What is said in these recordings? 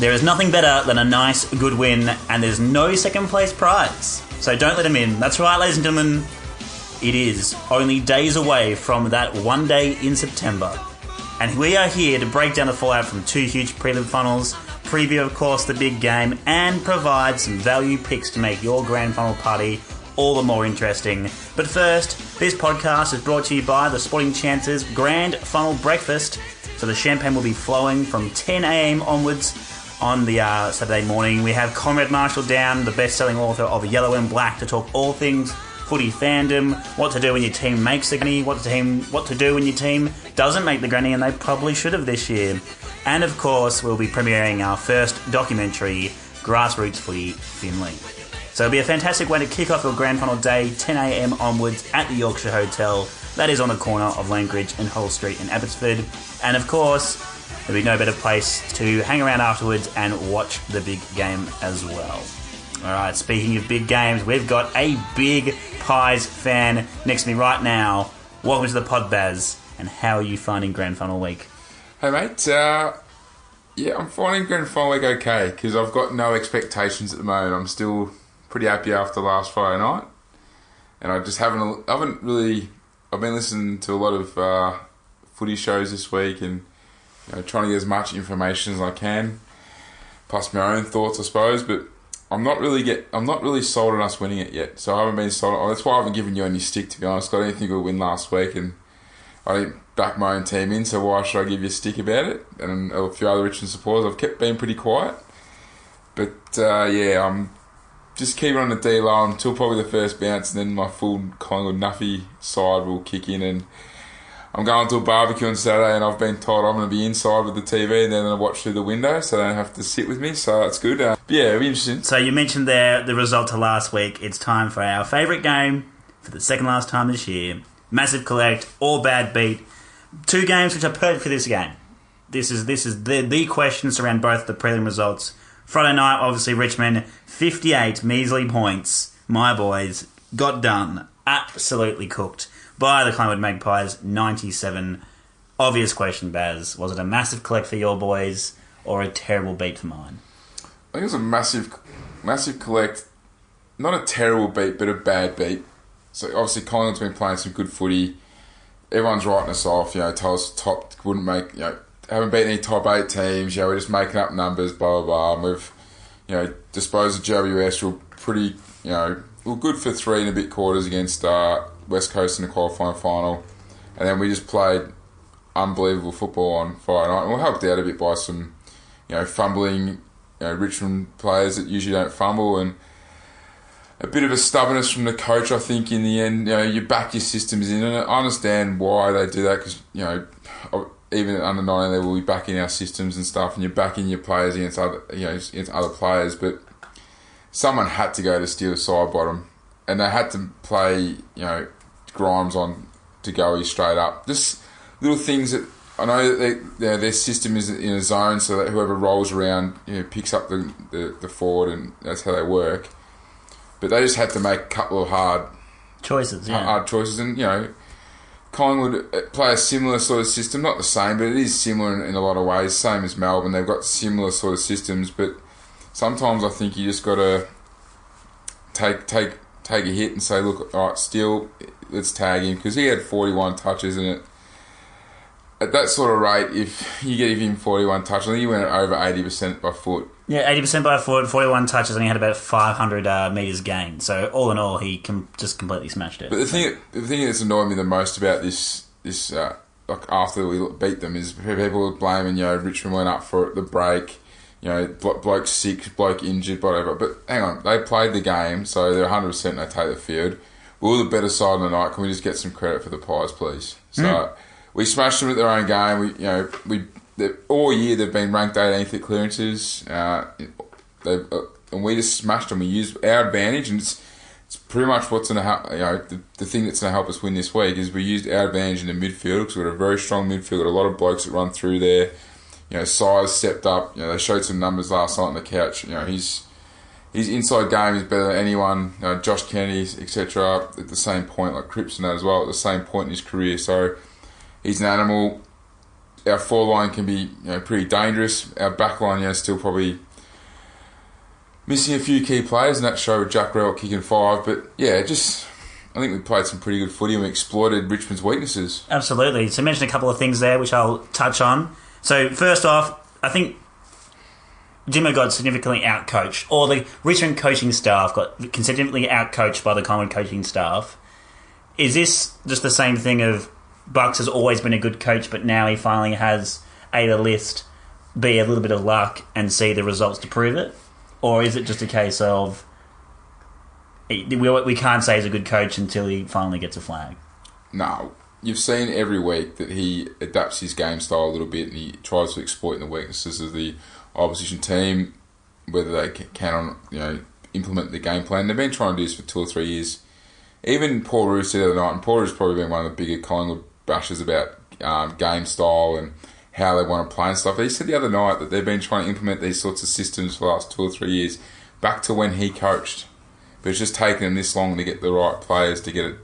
There is nothing better than a nice, good win, and there's no second place prize. So don't let them in. That's right, ladies and gentlemen. It is only days away from that one day in September. And we are here to break down the fallout from two huge prelim funnels, preview, of course, the big game, and provide some value picks to make your grand final party all the more interesting. But first, this podcast is brought to you by the Sporting Chances Grand Final Breakfast. So the champagne will be flowing from 10 a.m. onwards on the Saturday morning. We have Conrad Marshall Down, the best-selling author of Yellow and Black, to talk all things footy fandom, what to do when your team makes the granny, what to do when your team doesn't make the granny, and they probably should have this year. And of course, we'll be premiering our first documentary, Grassroots Footy Finley. So it'll be a fantastic way to kick off your grand final day, 10 a.m. onwards at the Yorkshire Hotel. That is on the corner of Langridge and Hull Street in Abbotsford. And of course, there'll be no better place to hang around afterwards and watch the big game as well. All right, speaking of big games, we've got a big Pies fan next to me right now. Welcome to the pod, Baz. And how are you finding grand final week? Hey, mate. Yeah, I'm finding grand final week okay because I've got no expectations at the moment. I'm still pretty happy after last Friday night, and I just haven't really. I've been listening to a lot of footy shows this week, and you know, trying to get as much information as I can, plus my own thoughts, I suppose. But I'm not really sold on us winning it yet, so I haven't been sold. That's why I haven't given you any stick, to be honest. I didn't think we'll win last week, and I didn't back my own team in. So why should I give you a stick about it? And a few other Richmond supporters, I've kept being pretty quiet. But yeah, I'm. Just keep it on the D-line until probably the first bounce, and then my full Collingwood Nuffy side will kick in. And I'm going to a barbecue on Saturday, and I've been told I'm going to be inside with the TV, and then I watch through the window, so they don't have to sit with me, so that's good. Yeah, it'll be interesting. So you mentioned there the result to last week. It's time for our favourite game for the second last time this year. Massive collect, all bad beat. Two games which are perfect for this game. This is the questions around both the prelim results. Friday night, obviously, Richmond, 58 measly points. My boys got done. Absolutely cooked by the Collingwood Magpies, 97. Obvious question, Baz. Was it a massive collect for your boys or a terrible beat for mine? I think it was a massive collect. Not a terrible beat, but a bad beat. So, obviously, Collingwood's been playing some good footy. Everyone's writing us off. You know, told us top wouldn't make... You know, haven't beaten any top 8 teams, you know, we're just making up numbers, blah, blah, blah. And we've, you know, disposed of JWS, we're pretty, you know, we're good for 3 and a bit quarters against West Coast in the qualifying final. And then we just played unbelievable football on Friday night. And we're helped out a bit by some, you know, fumbling, you know, Richmond players that usually don't fumble. And a bit of a stubbornness from the coach, I think, in the end. You know, you back your systems in. And I understand why they do that because, you know, even at under 19 level, we back in our systems and stuff, and you're backing your players against other, you know, against other players. But someone had to go to steal Sidebottom, and they had to play, you know, Grimes on to Goey straight up. Just little things that I know that they, you know, their system is in a zone, so that whoever rolls around, you know, picks up the forward, and that's how they work. But they just had to make a couple of hard choices, and you know. Collingwood play a similar sort of system, not the same, but it is similar in a lot of ways, same as Melbourne. They've got similar sort of systems, but sometimes I think you just got to take a hit and say, look, all right, Steele, let's tag him, because he had 41 touches in it. At that sort of rate, if you give him 41 touches, I think he went over 80% by foot. Yeah, 80% by foot, 41 touches, and he had about 500 metres gained. So, all in all, he just completely smashed it. But the thing that's annoyed me the most about this like after we beat them, is people were blaming, you know, Richmond went up for it, the break, you know, bloke sick, bloke injured, whatever. But hang on, they played the game, so they're 100% and they take the field. We're the better side of the night. Can we just get some credit for the Pies, please? So... Mm. We smashed them at their own game. All year they've been ranked 18th at clearances, and we just smashed them. We used our advantage, and it's pretty much what's going to, you know, the thing that's going to help us win this week is we used our advantage in the midfield because we've got a very strong midfield. A lot of blokes that run through there. You know, Size stepped up. You know, they showed some numbers last night on the couch. You know, his inside game is better than anyone. You know, Josh Kennedy, etc. At the same point, like Cripps and that as well. At the same point in his career, so. He's an animal. our foreline can be, you know, pretty dangerous. Our backline, you know, still probably missing a few key players, and that showed with Jack Rowell kicking five. But yeah, just I think we played some pretty good footy and we exploited Richmond's weaknesses. Absolutely. So you mentioned a couple of things there, which I'll touch on. So first off, I think Jimmo got significantly outcoached, or the Richmond coaching staff got significantly outcoached by the Collingwood coaching staff. Is this just the same thing of Bucks has always been a good coach, but now he finally has A, the list, B, a little bit of luck, and C, the results to prove it? Or is it just a case of we can't say he's a good coach until he finally gets a flag? No. You've seen every week that he adapts his game style a little bit and he tries to exploit the weaknesses of the opposition team, whether they can, you know, implement the game plan. They've been trying to do this for 2 or 3 years. Even Paul Roos said the other night, and Paul Roos has probably been one of the bigger Collingwood bashers about game style and how they want to play and stuff. He said the other night that they've been trying to implement these sorts of systems for the last 2 or 3 years, back to when he coached. But it's just taken them this long to get the right players to get it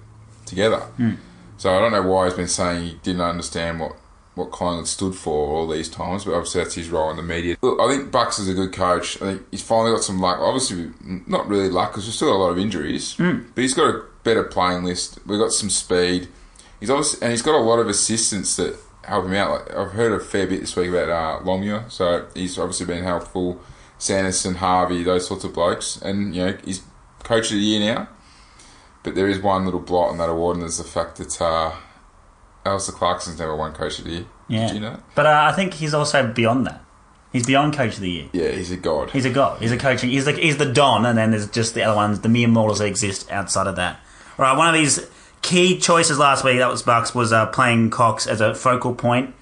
together. Mm. So I don't know why he's been saying he didn't understand what Collingwood stood for all these times, but obviously that's his role in the media. Look, I think Bucks is a good coach. I think he's finally got some luck. Obviously, not really luck because we've still got a lot of injuries, but he's got a better playing list. We've got some speed. He's got a lot of assistants that help him out. Like, I've heard a fair bit this week about Longmuir, so he's obviously been helpful. Sanderson, Harvey, those sorts of blokes. And, you know, he's coach of the year now. But there is one little blot on that award, and there's the fact that Alistair Clarkson's never won Coach of the Year. Yeah. Did you know? But I think he's also beyond that. He's beyond Coach of the Year. Yeah, he's a god. He's a god. He's a coaching. He's the Don, and then there's just the other ones, the mere mortals that exist outside of that. All right, one of his key choices last week, that was Bucks, was playing Cox as a focal point.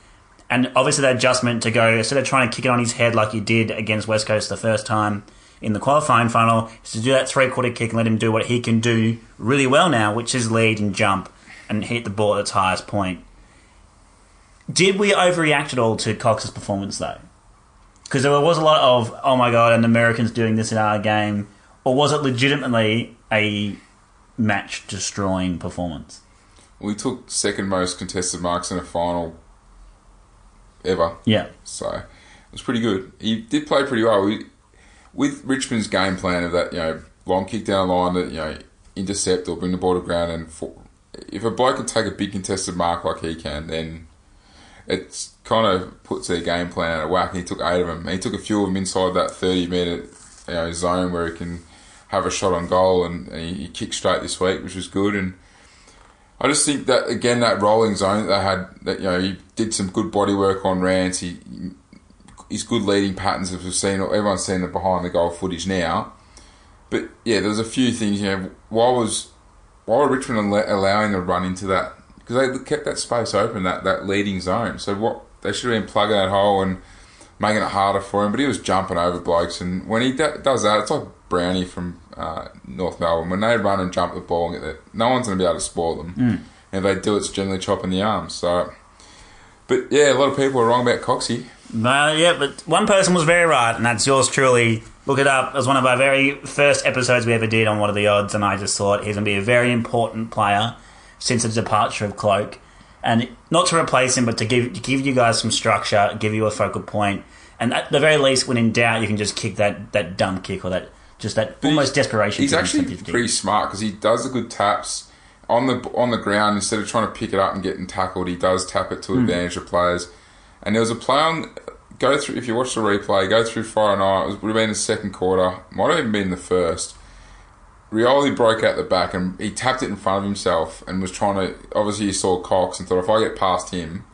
And obviously that adjustment to go, instead of trying to kick it on his head like he did against West Coast the first time, in the qualifying final, is to do that three-quarter kick and let him do what he can do really well now, which is lead and jump and hit the ball at its highest point. Did we overreact at all to Cox's performance, though? Because there was a lot of, oh my God, an American's doing this in our game, or was it legitimately a match-destroying performance? We took second most contested marks in a final ever. Yeah. So, it was pretty good. He did play pretty well. With Richmond's game plan of that, you know, long kick down the line, that, you know, intercept or bring the ball to ground, and if a bloke can take a big contested mark like he can, then it kind of puts their game plan out of whack. And he took 8 of them. And he took a few of them inside that 30-metre, you know, zone where he can have a shot on goal, and he kicked straight this week, which was good. And I just think that, again, that rolling zone that they had, that, you know, he did some good body work on Rance. His good leading patterns, as we've seen, everyone's seen the behind the goal footage now. But yeah, there's a few things, you know, why were Richmond allowing the run into that? Because they kept that space open, that leading zone. So they should have been plugging that hole and making it harder for him, but he was jumping over blokes. And when he does that, it's like Brownie from North Melbourne. When they run and jump the ball and get there, no one's going to be able to spoil them. Mm. And if they do, it's generally chopping the arms. So, but yeah, a lot of people are wrong about Coxie. Yeah, but one person was very right, and that's yours truly. Look it up. It was one of our very first episodes we ever did on What Are the Odds, and I just thought he's going to be a very important player since the departure of Cloak. And not to replace him, but to give you guys some structure, give you a focal point. And at the very least, when in doubt, you can just kick that dumb kick or that almost desperation. He's actually pretty smart because he does the good taps on the ground. Instead of trying to pick it up and getting tackled, he does tap it to advantage of players. And there was a play on, go through, if you watch the replay, go through Friday night, it would have been the second quarter, might have even been the first. Rioli broke out the back and he tapped it in front of himself and was trying to, obviously he saw Cox and thought, if I get past him,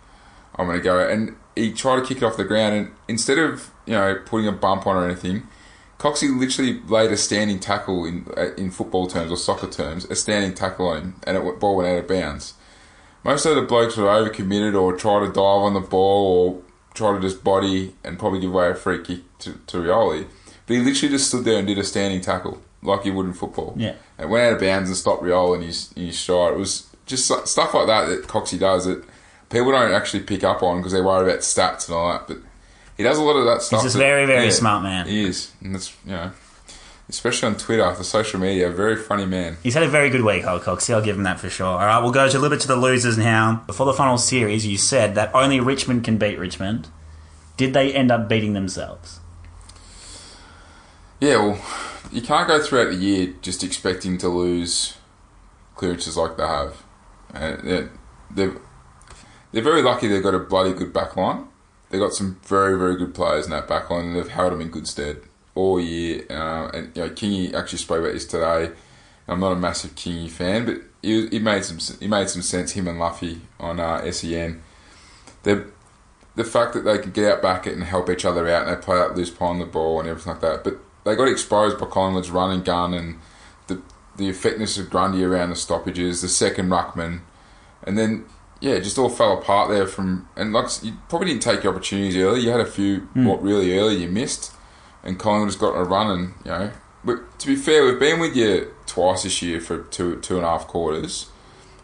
I'm going to go. And he tried to kick it off the ground, and instead of, you know, putting a bump on or anything, Coxie literally laid a standing tackle in football terms or soccer terms, a standing tackle on him, and the ball went out of bounds. Most of the blokes were overcommitted or try to dive on the ball or try to just body and probably give away a free kick to Rioli. But he literally just stood there and did a standing tackle like he would in football. Yeah. And went out of bounds and stopped Rioli in his stride. It was just stuff like that Coxie does that people don't actually pick up on because they worry about stats and all that. But he does a lot of that stuff. He's a very, very smart man. He is. And that's, you know, especially on Twitter, the social media. Very funny man. He's had a very good week, old Coxie. I'll give him that for sure. All right, we'll go to a little bit to the losers now. Before the final series, you said that only Richmond can beat Richmond. Did they end up beating themselves? Yeah, well, you can't go throughout the year just expecting to lose clearances like they have. They're very lucky they've got a bloody good backline. They've got some very, very good players in that backline, and they've held them in good stead all year. And you know, Kingy actually spoke about this today. I'm not a massive Kingy fan, but he made some sense, him and Luffy, on SEN. The fact that they could get out back it and help each other out, and they play that loose pond the ball and everything like that. But they got exposed by Collingwood's run and gun, and the effectiveness of Grundy around the stoppages, the second ruckman, and then... yeah, just all fell apart there from... and like, you probably didn't take your opportunities early. You had a few really early you missed, and Collingwood just got on a run and, you know... But to be fair, we've been with you twice this year for two and a half quarters.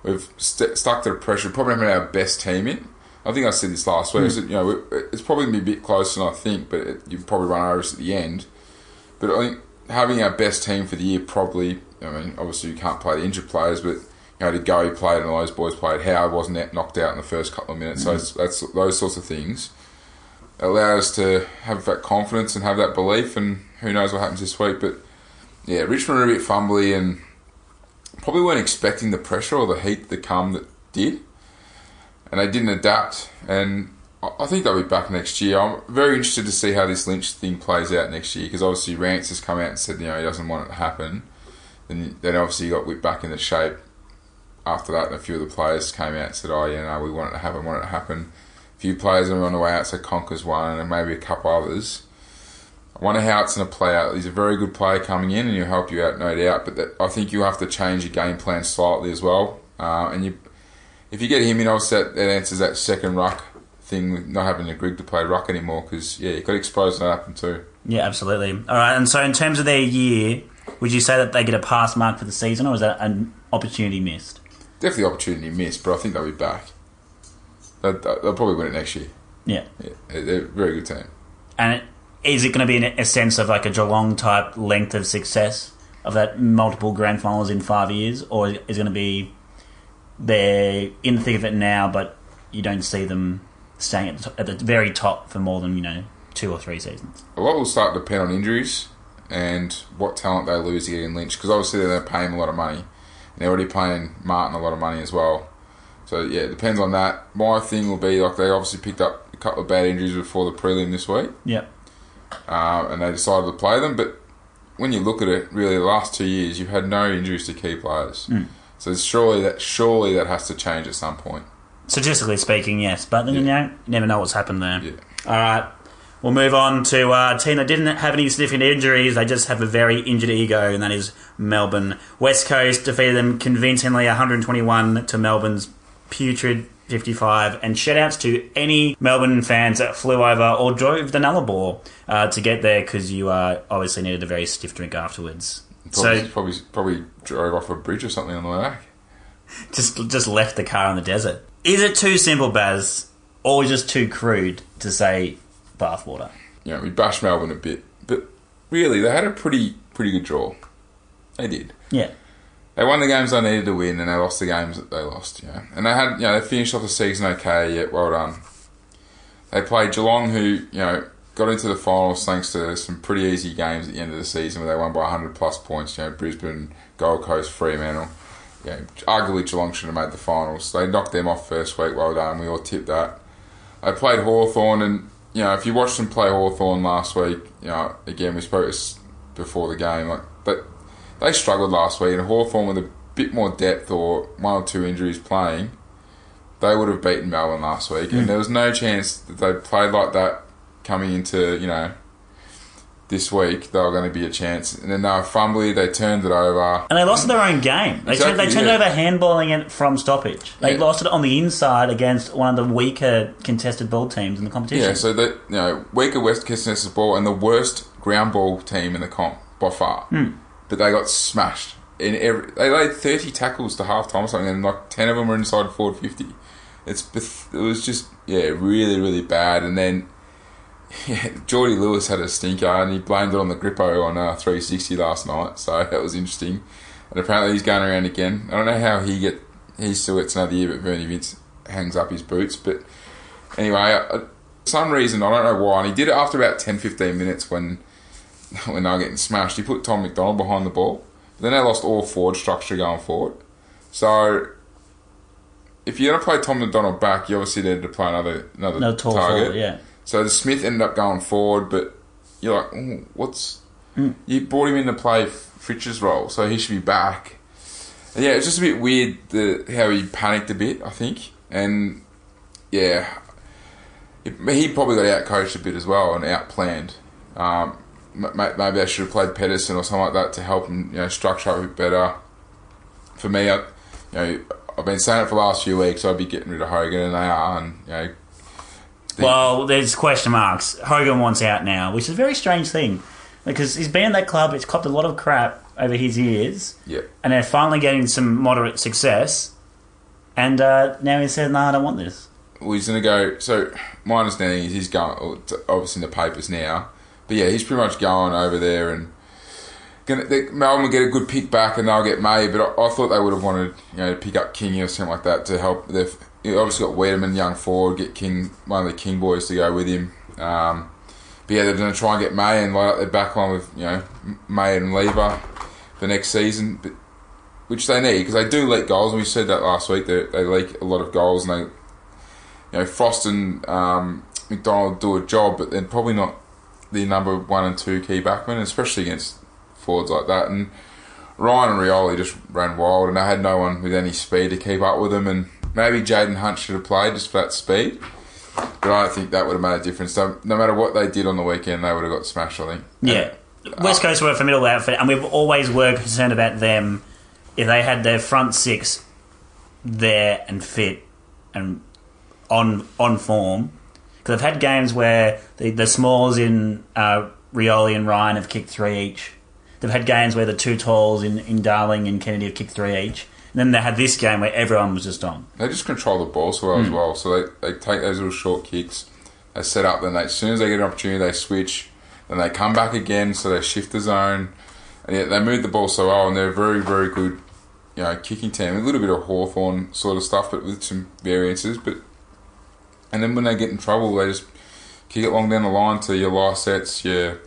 We've stuck to the pressure. Probably haven't had our best team in. I think I said this last week. So, you know, it's probably going to be a bit closer than I think, but you've probably run over us at the end. But I think having our best team for the year probably... I mean, obviously you can't play the injured players, but... you know, did Goey play it and all those boys played? How wasn't that knocked out in the first couple of minutes? Mm-hmm. So that's those sorts of things allow us to have that confidence and have that belief. And who knows what happens this week? But yeah, Richmond are a bit fumbly and probably weren't expecting the pressure or the heat that come that did, and they didn't adapt. And I think they'll be back next year. I'm very interested to see how this Lynch thing plays out next year, because obviously Rance has come out and said, you know, he doesn't want it to happen. And then obviously he got whipped back into shape after that, and a few of the players came out and said, oh, yeah, no, we want it to happen, A few players are on the way out, so Conker's one, and maybe a couple others. I wonder how it's going to play out. He's a very good player coming in, and he'll help you out, no doubt, but I think you'll have to change your game plan slightly as well. If you get him in, obviously that answers that second ruck thing with not having a Grig to play ruck anymore, because, yeah, you got exposed and that happened too. Yeah, absolutely. All right, and so in terms of their year, would you say that they get a pass mark for the season, or is that an opportunity missed? Definitely opportunity missed, but I think they'll be back. They'll probably win it next year. Yeah. They're a very good team. And is it going to be in a sense of like a Geelong-type length of success of that multiple grand finals in 5 years? Or is it going to be they're in the thick of it now, but you don't see them staying at the very top for more than, you know, 2 or 3 seasons? A lot will start to depend on injuries and what talent they lose to get in Lynch, because obviously they're paying a lot of money. They're already paying Martin a lot of money as well. So, yeah, it depends on that. My thing will be, like, they obviously picked up a couple of bad injuries before the prelim this week. Yep. And they decided to play them. But when you look at it, really, the last 2 years, you've had no injuries to key players. Mm. So surely that has to change at some point. Statistically speaking, yes. But then, you know, you never know what's happened there. Yeah. All right. We'll move on to a team that didn't have any significant injuries. They just have a very injured ego, and that is Melbourne. West Coast defeated them convincingly 121 to Melbourne's putrid 55. And shout-outs to any Melbourne fans that flew over or drove the Nullarbor to get there, because you obviously needed a very stiff drink afterwards. Probably drove off a bridge or something on the way back. Just left the car in the desert. Is it too simple, Baz, or just too crude to say... bathwater. Yeah, we bashed Melbourne a bit, but really they had a pretty good draw. They did. Yeah, they won the games they needed to win, and they lost the games that they lost. Yeah, and they finished off the season okay. Yeah, well done. They played Geelong, who got into the finals thanks to some pretty easy games at the end of the season where they won by 100+ points. You know, Brisbane, Gold Coast, Fremantle. Yeah, arguably Geelong should have made the finals. They knocked them off first week. Well done. We all tipped that. They played Hawthorn and. You know, if you watched them play Hawthorn last week, you know, again, we spoke before the game, like, but they struggled last week, and Hawthorn with a bit more depth or 1 or 2 injuries playing, they would have beaten Melbourne last week, and there was no chance that they played like that coming into, you know, this week, they were going to be a chance. And then they were fumbly, they turned it over. And they lost their own game. They turned over handballing it from stoppage. They lost it on the inside against one of the weaker contested ball teams in the competition. Yeah, so the weaker West contested ball and the worst ground ball team in the comp by far. Mm. But they got smashed. They laid 30 tackles to half-time or something, and like 10 of them were inside forward 50. It was just, really, really bad. And then Yeah, Jordy Lewis had a stinker and he blamed it on the grippo on 360 last night, so that was interesting. And apparently he's going around again. I don't know how he still gets another year, but Vernie Vince hangs up his boots. But anyway, for some reason, I don't know why, and he did it after about 10-15 minutes when they were getting smashed. He put Tom McDonald behind the ball. But then they lost all forward structure going forward. So if you're going to play Tom McDonald back, you obviously need to play another tall target. Forward, yeah. So the Smith ended up going forward, but you're like, you brought him in to play Fritch's role, so he should be back. And yeah, it's just a bit weird how he panicked a bit, I think. And yeah, he probably got out-coached a bit as well and out-planned. Maybe I should have played Pedersen or something like that to help him, structure a bit better. For me, I've been saying it for the last few weeks, I'd be getting rid of Hogan, and they are, and well, there's question marks. Hogan wants out now, which is a very strange thing, because he's been in that club, it's copped a lot of crap over his years, and they're finally getting some moderate success, and now he said, no, I don't want this. Well, he's going to go, so my understanding is he's going, obviously in the papers now, but yeah, he's pretty much going over there, and Melbourne will get a good pick back and they'll get May, but I thought they would have wanted to pick up Kingy or something like that to help. They've obviously got Wiedemann young forward, get King, one of the King boys to go with him. But yeah, they're going to try and get May and light up their back line with May and Lever for next season, which they need because they do leak goals, and we said that last week. They leak a lot of goals, and they, Frost and McDonald do a job, but they're probably not the number 1 and 2 key backmen, especially against forwards like that. And Ryan and Rioli just ran wild, and they had no one with any speed to keep up with them, and maybe Jaden Hunt should have played just for that speed, but I don't think that would have made a difference. So no matter what they did on the weekend, they would have got smashed, I think. Yeah, and West Coast were a formidable outfit, and we've always were concerned about them if they had their front six there and fit and on form, because they've had games where the smalls in Rioli and Ryan have kicked 3 each. They've had games where the 2 talls in Darling and Kennedy have kicked 3 each. And then they had this game where everyone was just on. They just control the ball so well as well. So they take those little short kicks, they set up, then as soon as they get an opportunity, they switch. Then they come back again, so they shift the zone. And they move the ball so well, and they're a very, very good kicking team. A little bit of Hawthorn sort of stuff, but with some variances. And then when they get in trouble, they just kick it long down the line to your Lysets, your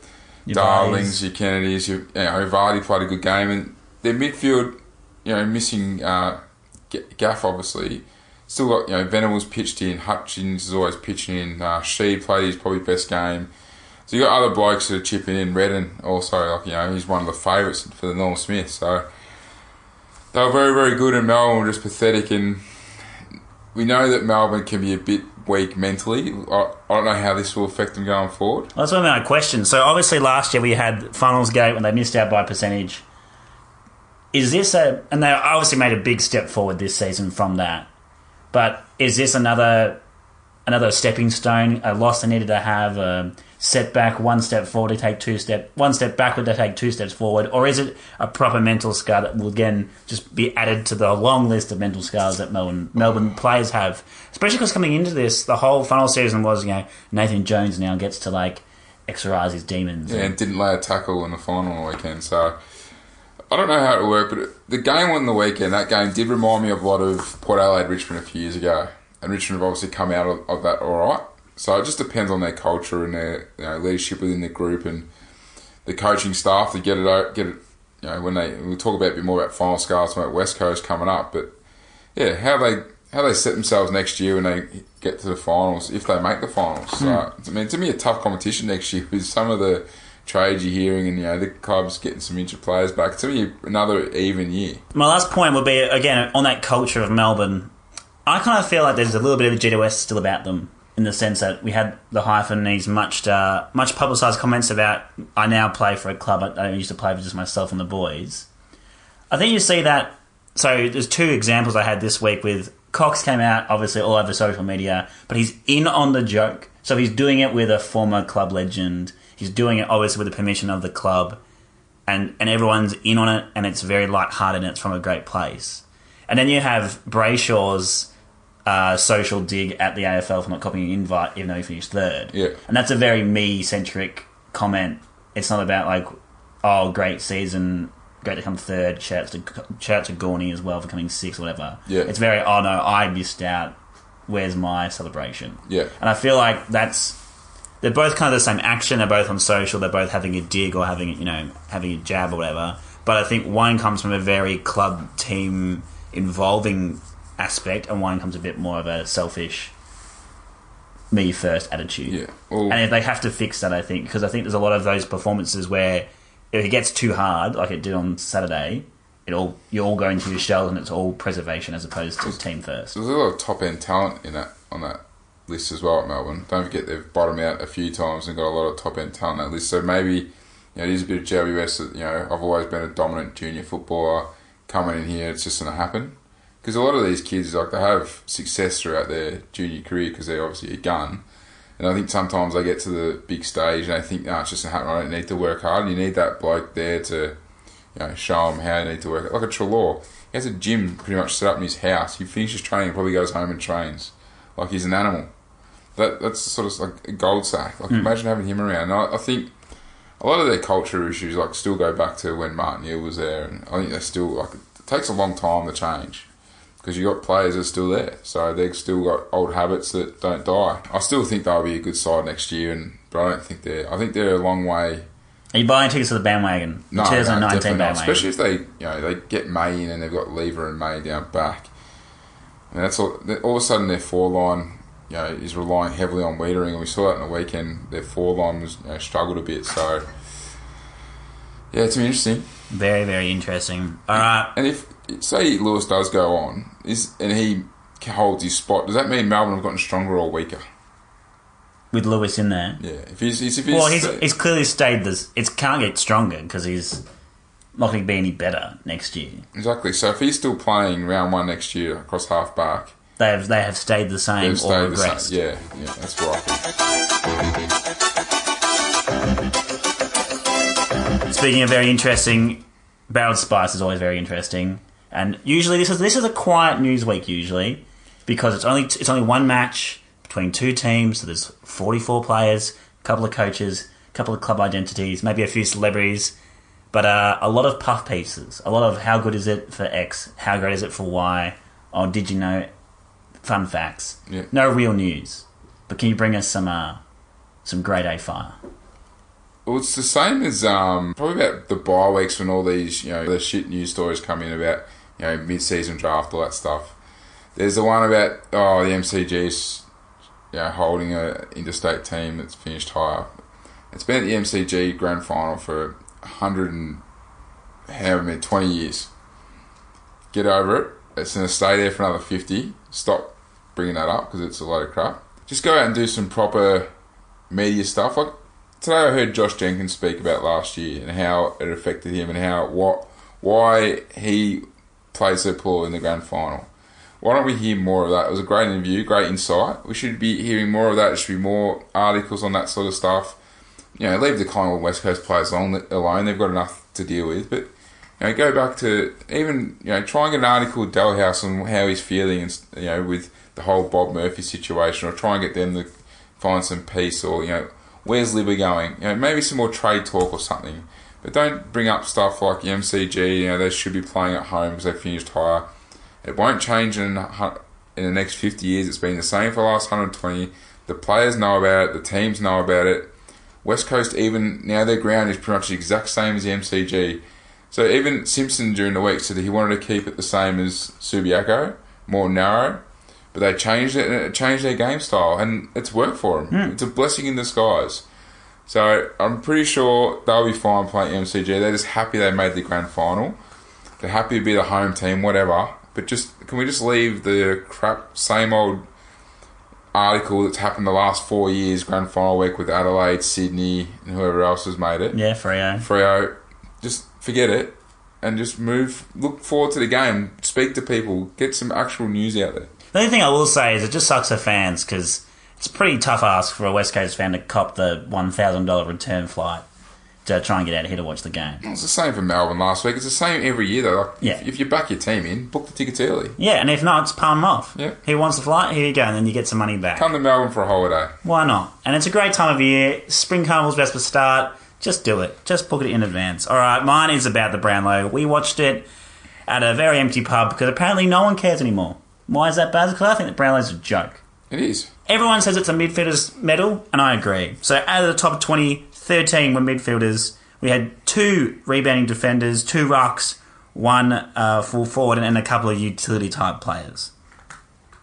Darlings, your Kennedys, Vardy played a good game, and their midfield, missing Gaff obviously. Still got Venables pitched in, Hutchins is always pitching in. She played his probably best game. So you got other blokes that are chipping in. Redden also, he's one of the favourites for the Norm Smith. So they were very, very good, and Melbourne were just pathetic. And we know that Melbourne can be a bit weak mentally. I don't know how this will affect them going forward. Well, that's one of my questions. So obviously last year we had finals game when they missed out by percentage. Is this and they obviously made a big step forward this season from that, but is this another stepping stone, a loss they needed to have, a setback, one step forward to take one step backward to take 2 steps forward, or is it a proper mental scar that will again just be added to the long list of mental scars that Melbourne players have, especially because coming into this, the whole final season was, Nathan Jones now gets to exorcise his demons. Yeah, and didn't lay a tackle in the final on the weekend, so I don't know how it worked, but the game on the weekend, that game did remind me of a lot of Port Adelaide Richmond a few years ago. And Richmond have obviously come out of that all right. So it just depends on their culture and their leadership within the group and the coaching staff to get it. We'll talk about a bit more about final scars about West Coast coming up, but yeah, how they set themselves next year when they get to the finals, if they make the finals. So, it's going to be a tough competition next year with some of the trades you're hearing and the clubs getting some injured players back. It's going to be another even year. My last point would be again on that culture of Melbourne. I kind of feel like there's a little bit of GWS still about them in the sense that we had the hyphen and these much publicised comments about I now play for a club, I used to play for just myself and the boys. I think you see that. So there's 2 examples I had this week with Cox came out, obviously all over social media, but he's in on the joke. So he's doing it with a former club legend. He's doing it obviously with the permission of the club and everyone's in on it, and it's very lighthearted and it's from a great place. And then you have Brayshaw's social dig at the AFL for not copying an invite, even though he finished third. Yeah. And that's a very me-centric comment. It's not about like, oh, great season, great to come third, shout out to Gorney as well for coming sixth or whatever. Yeah. It's very, oh no, I missed out, where's my celebration? Yeah. And I feel like they're both kind of the same action, they're both on social, they're both having a dig or having a jab or whatever. But I think one comes from a very club team involving aspect, and one comes a bit more of a selfish, me first attitude. Yeah. Well, and they have to fix that, I think, because I think there's a lot of those performances where if it gets too hard, like it did on Saturday, you all go into your shell and it's all preservation as opposed to team first. There's a lot of top end talent in that on that list as well at Melbourne. Don't forget they've bottomed out a few times and got a lot of top end talent on that list. So maybe it is a bit of JWS. I've always been a dominant junior footballer. Coming in here, it's just going to happen. Because a lot of these kids, like, they have success throughout their junior career because they're obviously a gun. And I think sometimes they get to the big stage and they think, no, it's just going to happen. I don't need to work hard. And you need that bloke there to, show them how they need to work. Like a Treloar. He has a gym pretty much set up in his house. He finishes training and probably goes home and trains. Like, he's an animal. That's sort of like a gold sack. Like, imagine having him around. And I think a lot of their culture issues, like, still go back to when Martin Hill was there. And I think they're still, like, it takes a long time to change. Because you've got players that are still there. So they've still got old habits that don't die. I still think they'll be a good side next year, but I think they're a long way. Are you buying tickets to the bandwagon? No, 2019 bandwagon. Especially if they, they get May in and they've got Lever and May down back. And that's all of a sudden their foreline, is relying heavily on Wiedering. And we saw that in the weekend. Their foreline was, struggled a bit. So, yeah, it's interesting. Very, very interesting. All right. And if, say Lewis does go on, and he holds his spot, does that mean Melbourne have gotten stronger or weaker? With Lewis in there? Yeah. He's clearly stayed this. It can't get stronger because he's not going to be any better next year. Exactly. So if he's still playing round one next year across half-back... They have stayed the same or regressed. Yeah, that's what I think. Speaking of very interesting, Barreled Spice is always very interesting. And usually this is a quiet news week usually because it's only one match between two teams, so there's 44 players, a couple of coaches, a couple of club identities, maybe a few celebrities, but a lot of puff pieces, a lot of how good is it for X, how great is it for Y, oh, did you know, fun facts. Yeah. No real news, but can you bring us some grade A fire? Well, it's the same as probably about the bye weeks when all these, the shit news stories come in about, mid-season draft, all that stuff. There's the one about, the MCG's, holding a interstate team that's finished higher. It's been at the MCG grand final for 20 years. Get over it. It's going to stay there for another 50. Stop bringing that up because it's a load of crap. Just go out and do some proper media stuff. Like, today I heard Josh Jenkins speak about last year and how it affected him and why he played so poor in the grand final. Why don't we hear more of that? It was a great interview, great insight. We should be hearing more of that. There should be more articles on that sort of stuff. Leave the Collingwood West Coast players alone. They've got enough to deal with. But go back to even try and get an article with Dalhouse on how he's feeling and with the whole Bob Murphy situation, or try and get them to find some peace or where's Libba going? Maybe some more trade talk or something. But don't bring up stuff like the MCG. They should be playing at home because they finished higher. It won't change in the next 50 years. It's been the same for the last 120. The players know about it. The teams know about it. West Coast, even now, their ground is pretty much the exact same as the MCG. So even Simpson during the week said that he wanted to keep it the same as Subiaco, more narrow. But they changed it, and it changed their game style, and it's worked for them. It's a blessing in disguise. So I'm pretty sure they'll be fine playing MCG. They're just happy they made the grand final. They're happy to be the home team, whatever. But can we just leave the crap, same old article that's happened the last 4 years, grand final week with Adelaide, Sydney, and whoever else has made it? Yeah, Freo. Just forget it and just move. Look forward to the game. Speak to people. Get some actual news out there. The only thing I will say is it just sucks for fans because it's a pretty tough ask for a West Coast fan to cop the $1,000 return flight to try and get out ahead to watch the game. It's the same for Melbourne last week. It's the same every year, though. Like, yeah. If you back your team in, book the tickets early. Yeah, and if not, it's palm off. Yeah. He wants the flight, here you go, and then you get some money back. Come to Melbourne for a holiday. Why not? And it's a great time of year. Spring Carnival's best for start. Just do it. Just book it in advance. All right, mine is about the Brownlow. We watched it at a very empty pub because apparently no one cares anymore. Why is that, Baz? Because I think the Brownlow's a joke. It is. Everyone says it's a midfielder's medal, and I agree. So out of the top 20, 13 were midfielders. We had 2 rebounding defenders, 2 rucks, 1 full forward, and a couple of utility-type players.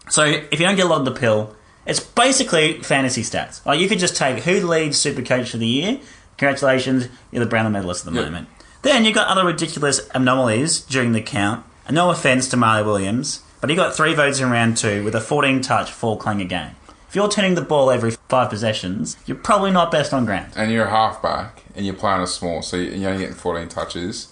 So if you don't get a lot of the pill, it's basically fantasy stats. Like, you could just take who leads Supercoach for the year. Congratulations, you're the Brownlow medalist at the moment. Then you got other ridiculous anomalies during the count. And no offence to Marley Williams, but he got 3 votes in round 2 with a 14-touch, 4-clanger game. If you're turning the ball every 5 possessions, you're probably not best on ground. And you're a halfback, and you're playing a small, so you're only getting 14 touches.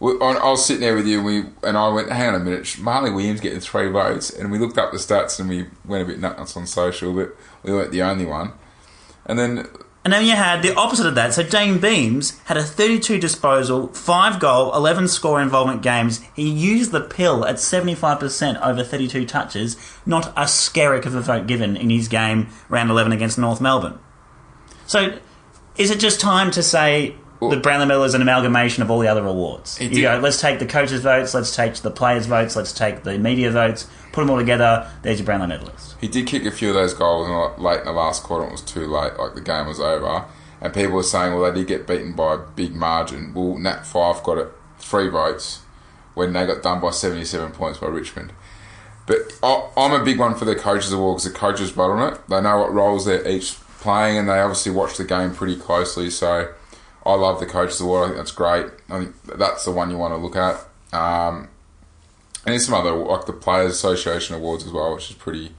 I was sitting there with you, and I went, hang on a minute, Marley Williams getting 3 votes, and we looked up the stats, and we went a bit nuts on social, but we weren't the only one. And then you had the opposite of that. So Dane Beams had a 32 disposal, 5 goal, 11 score involvement games. He used the pill at 75% over 32 touches. Not a skerrick of a vote given in his game, round 11 against North Melbourne. So is it just time to say the Brownlow medal is an amalgamation of all the other awards? You go, let's take the coaches' votes, let's take the players' votes, let's take the media votes, put them all together, there's your Brownlow medalist. He did kick a few of those goals late in the last quarter, and it was too late, like the game was over, and people were saying, well, they did get beaten by a big margin. Well, Nat 5 got it 3 votes when they got done by 77 points by Richmond. But I'm a big one for the coaches' award because the coaches vote on it. They know what roles they're each playing, and they obviously watch the game pretty closely, so I love the Coaches Award. I think that's great. I think that's the one you want to look at. And there's some other, like the Players Association Awards as well, which is pretty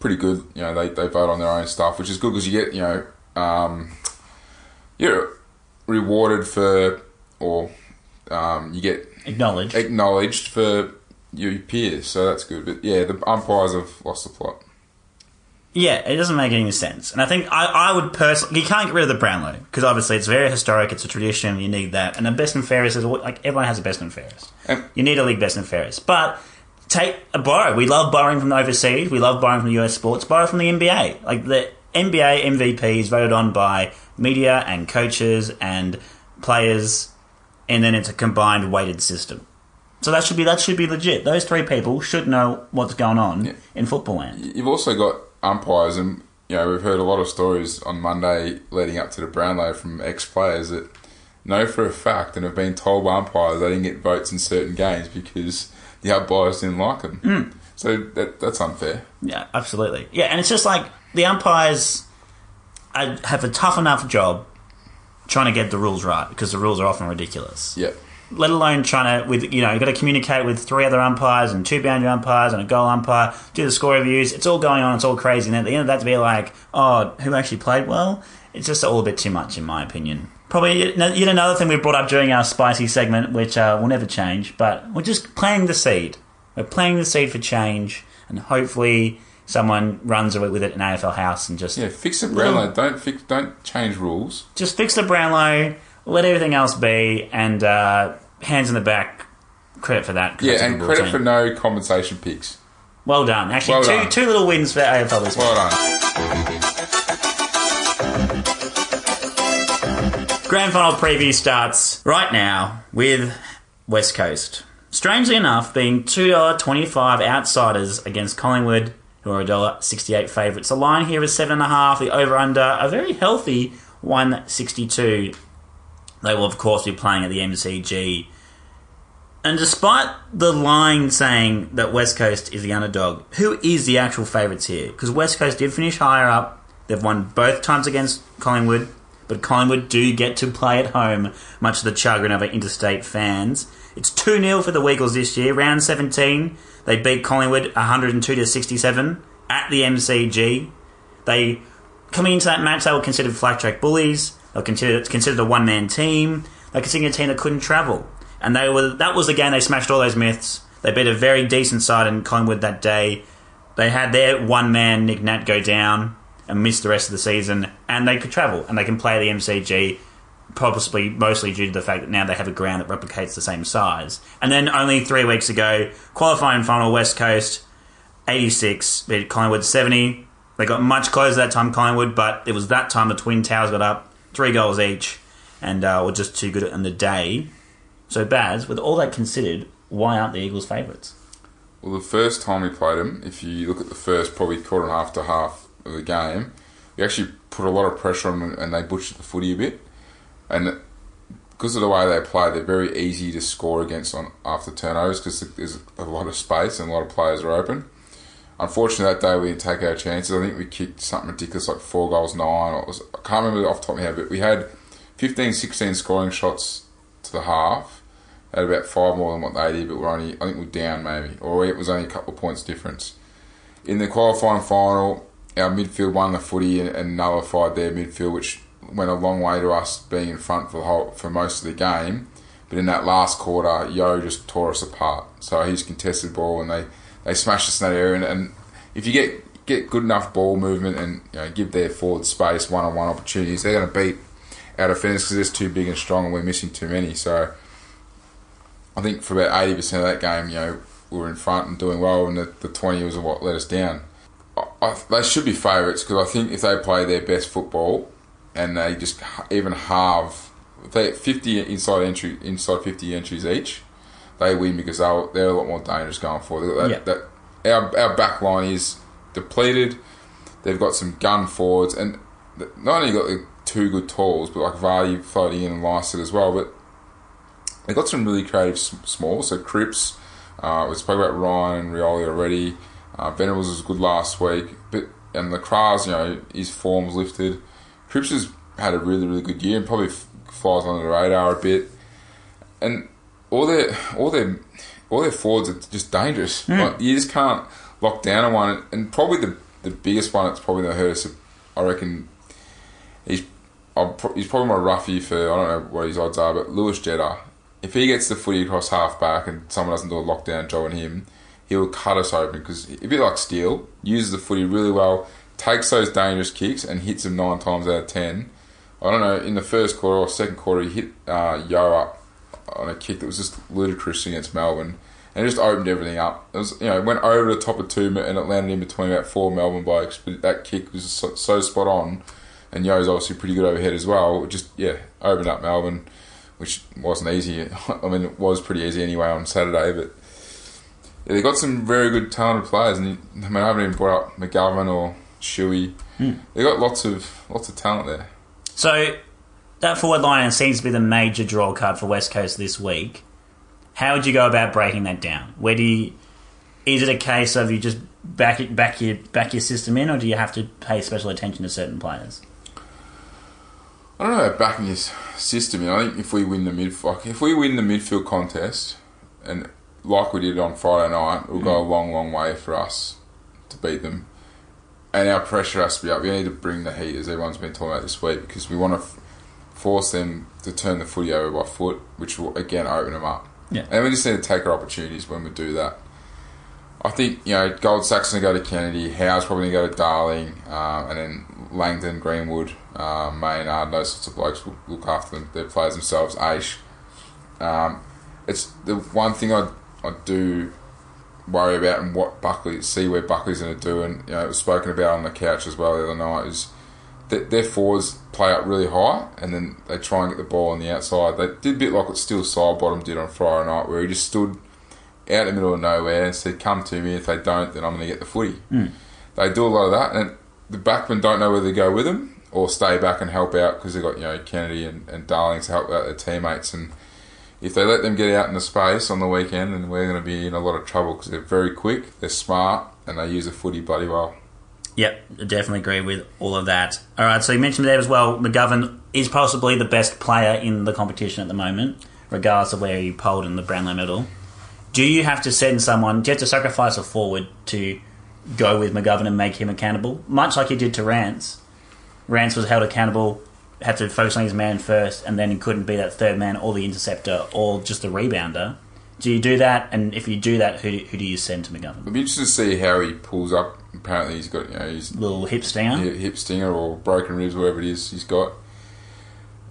good. You know, they vote on their own stuff, which is good because you get, you know, you're rewarded for, or you get acknowledged for your peers. So that's good. But yeah, the umpires have lost the plot. Yeah, it doesn't make any sense. And I think I would personally... You can't get rid of the Brownlow, because obviously it's very historic, it's a tradition, you need that. And the best and fairest is... Like, everyone has a best and fairest. You need a league best and fairest. But take a borrow. We love borrowing from overseas. We love borrowing from the US sports. Borrow from the NBA. Like, the NBA MVP is voted on by media and coaches and players, and then it's a combined weighted system. So that should be legit. Those 3 people should know what's going on in football land. You've also got umpires, and you know, we've heard a lot of stories on Monday leading up to the Brownlow from ex-players that know for a fact and have been told by umpires they didn't get votes in certain games because the umpires didn't like them. So that's unfair. Yeah, absolutely. Yeah, and it's just like the umpires have a tough enough job trying to get the rules right, because the rules are often ridiculous. Yeah. Let alone trying to, with, you know, you've got to communicate with 3 other umpires and 2 boundary umpires and a goal umpire, do the score reviews. It's all going on, it's all crazy. And at the end of that, to be like, oh, who actually played well? It's just all a bit too much, in my opinion. Probably yet another thing we brought up during our spicy segment, which will never change, but we're just planting the seed. We're planting the seed for change, and hopefully someone runs away with it in AFL House and just... Yeah, fix the Brownlow. Don't change rules. Just fix the Brownlow. Let everything else be, and hands in the back, credit for that. Yeah, and credit team for no compensation picks. Well done. Actually, well done. Two little wins for AFL this week. Well done. Grand final preview starts right now with West Coast. Strangely enough, being $2.25 outsiders against Collingwood, who are $1.68 favourites. The line here is 7.5, the over-under, a very healthy 162. They will, of course, be playing at the MCG. And despite the line saying that West Coast is the underdog, who is the actual favourites here? Because West Coast did finish higher up. They've won both times against Collingwood, but Collingwood do get to play at home, much to the chagrin of our interstate fans. It's 2-0 for the Eagles this year. Round 17, they beat Collingwood 102-67 at the MCG. They, coming into that match, they were considered flat-track bullies. They were considered a one-man team. They were considered a team that couldn't travel. And that was the game they smashed all those myths. They beat a very decent side in Collingwood that day. They had their one-man, Nick Nat, go down and miss the rest of the season. And they could travel, and they can play the MCG. Probably mostly due to the fact that now they have a ground that replicates the same size. And then only 3 weeks ago, qualifying final, West Coast 86, beat Collingwood 70. They got much closer that time, Collingwood, but it was that time the Twin Towers got up, 3 goals each, and were just too good on the day. So, Baz, with all that considered, why aren't the Eagles favourites? Well, the first time we played them, if you look at the first probably quarter and a half to half of the game, we actually put a lot of pressure on them and they butchered the footy a bit. And because of the way they play, they're very easy to score against on after turnovers because there's a lot of space and a lot of players are open. Unfortunately, that day we didn't take our chances. I think we kicked something ridiculous like 4 goals 9. Or it was, I can't remember off the top of my head, but we had 15, 16 scoring shots to the half. They had about 5 more than what they did, but I think we're down maybe. Or it was only a couple of points difference. In the qualifying final, our midfield won the footy and nullified their midfield, which went a long way to us being in front for most of the game. But in that last quarter, Yo just tore us apart. So he's contested ball and they smashed us in that area. And if you get good enough ball movement and give their forward space one-on-one opportunities, they're going to beat our defenders because it's too big and strong and we're missing too many. So I think for about 80% of that game, we were in front and doing well, and the 20 was what let us down. They should be favourites because I think if they play their best football, and they just even halve, if they 50 inside 50 entries each, they win because they're a lot more dangerous going forward. Our back line is depleted. They've got some gun forwards, and not only got the 2 good talls, but like Vardy floating in and Lycett as well. But they've got some really creative small. So Cripps, we spoke about Ryan and Rioli already. Venables was good last week, and Lacroix, his form's lifted. Cripps has had a really, really good year and probably flies under the radar a bit. And all their forwards are just dangerous. Mm. Like, you just can't lock down on one. And probably the biggest one that's probably going to hurt us, I reckon, he's probably my roughie for, I don't know what his odds are, but Lewis Jetta. If he gets the footy across half-back and someone doesn't do a lockdown job on him, he'll cut us open because a bit like Steele, uses the footy really well, takes those dangerous kicks and hits them 9 times out of 10. I don't know, in the first quarter or second quarter, he hit Yo up on a kick that was just ludicrous against Melbourne, and it just opened everything up. It was, it went over the top of 2 and it landed in between about 4 Melbourne blokes, but that kick was so spot on, and Yo's obviously pretty good overhead as well. It just, opened up Melbourne, which wasn't easy. I mean, it was pretty easy anyway on Saturday, but they've got some very good talented players, and I haven't even brought up McGovern or Shuey. Hmm. They've got lots of talent there. So that forward line seems to be the major draw card for West Coast this week. How would you go about breaking that down? Is it a case of you just back your system in, or do you have to pay special attention to certain players? I don't know about backing your system in. I think if we win the midfield contest, and like we did on Friday night, it'll go a long, long way for us to beat them. And our pressure has to be up. We need to bring the heat, as everyone's been talking about this week, because we want to force them to turn the footy over by foot, which will, again, open them up. Yeah. And we just need to take our opportunities when we do that. I think, Gold Sachs going to go to Kennedy, Howe's probably going to go to Darling, and then Langdon, Greenwood, Maynard, those sorts of blokes will look after their players themselves, Aish. It's the one thing I do worry about, and where Buckley's going to do, and it was spoken about on the couch as well the other night, is that their forwards play up really high and then they try and get the ball on the outside. They did a bit like what Steele Sidebottom did on Friday night, where he just stood out in the middle of nowhere and said, come to me, if they don't then I'm going to get the footy. Mm. They do a lot of that, and the backmen don't know whether to go with them or stay back and help out, because they've got Kennedy and Darling to help out their teammates. And if they let them get out in the space on the weekend, then we're going to be in a lot of trouble, because they're very quick, they're smart, and they use the footy bloody well. Yep, I definitely agree with all of that. All right, so you mentioned there as well, McGovern is possibly the best player in the competition at the moment, regardless of where you polled in the Brownlow medal. Do you have to send someone, do you have to sacrifice a forward to go with McGovern and make him accountable? Much like you did to Rance. Rance was held accountable, had to focus on his man first, and then he couldn't be that third man or the interceptor or just the rebounder. Do you do that? And if you do that, who do you send to McGovern? It'll be interesting to see how he pulls up. Apparently he's got his little hip stinger or broken ribs, whatever it is he's got.